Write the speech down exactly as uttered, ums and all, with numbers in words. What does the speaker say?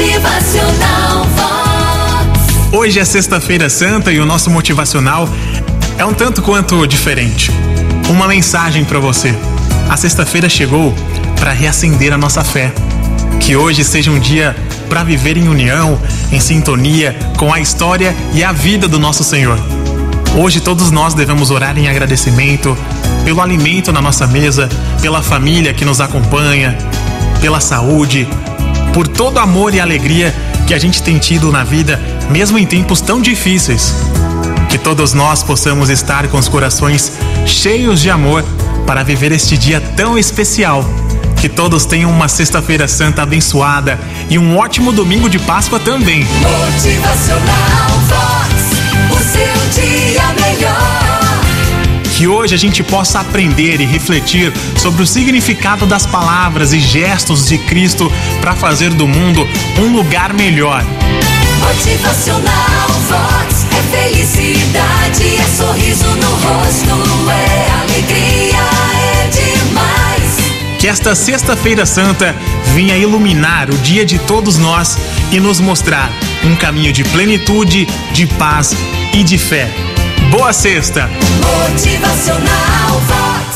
Motivacional Vox. Hoje é Sexta-feira Santa e o nosso Motivacional é um tanto quanto diferente. Uma mensagem para você. A sexta-feira chegou para reacender a nossa fé. Que hoje seja um dia para viver em união, em sintonia com a história e a vida do nosso Senhor. Hoje todos nós devemos orar em agradecimento pelo alimento na nossa mesa, pela família que nos acompanha, pela saúde, por todo amor e alegria que a gente tem tido na vida, mesmo em tempos tão difíceis. Que todos nós possamos estar com os corações cheios de amor para viver este dia tão especial. Que todos tenham uma Sexta-feira Santa abençoada e um ótimo domingo de Páscoa também. Motivacional Vox, o seu dia melhor. Que hoje a gente possa aprender e refletir sobre o significado das palavras e gestos de Cristo para fazer do mundo um lugar melhor. Motivacional Vox é felicidade, é sorriso no rosto, é alegria, é demais. Que esta Sexta-feira Santa venha iluminar o dia de todos nós e nos mostrar um caminho de plenitude, de paz e de fé. Boa sexta! Motivacional Vox.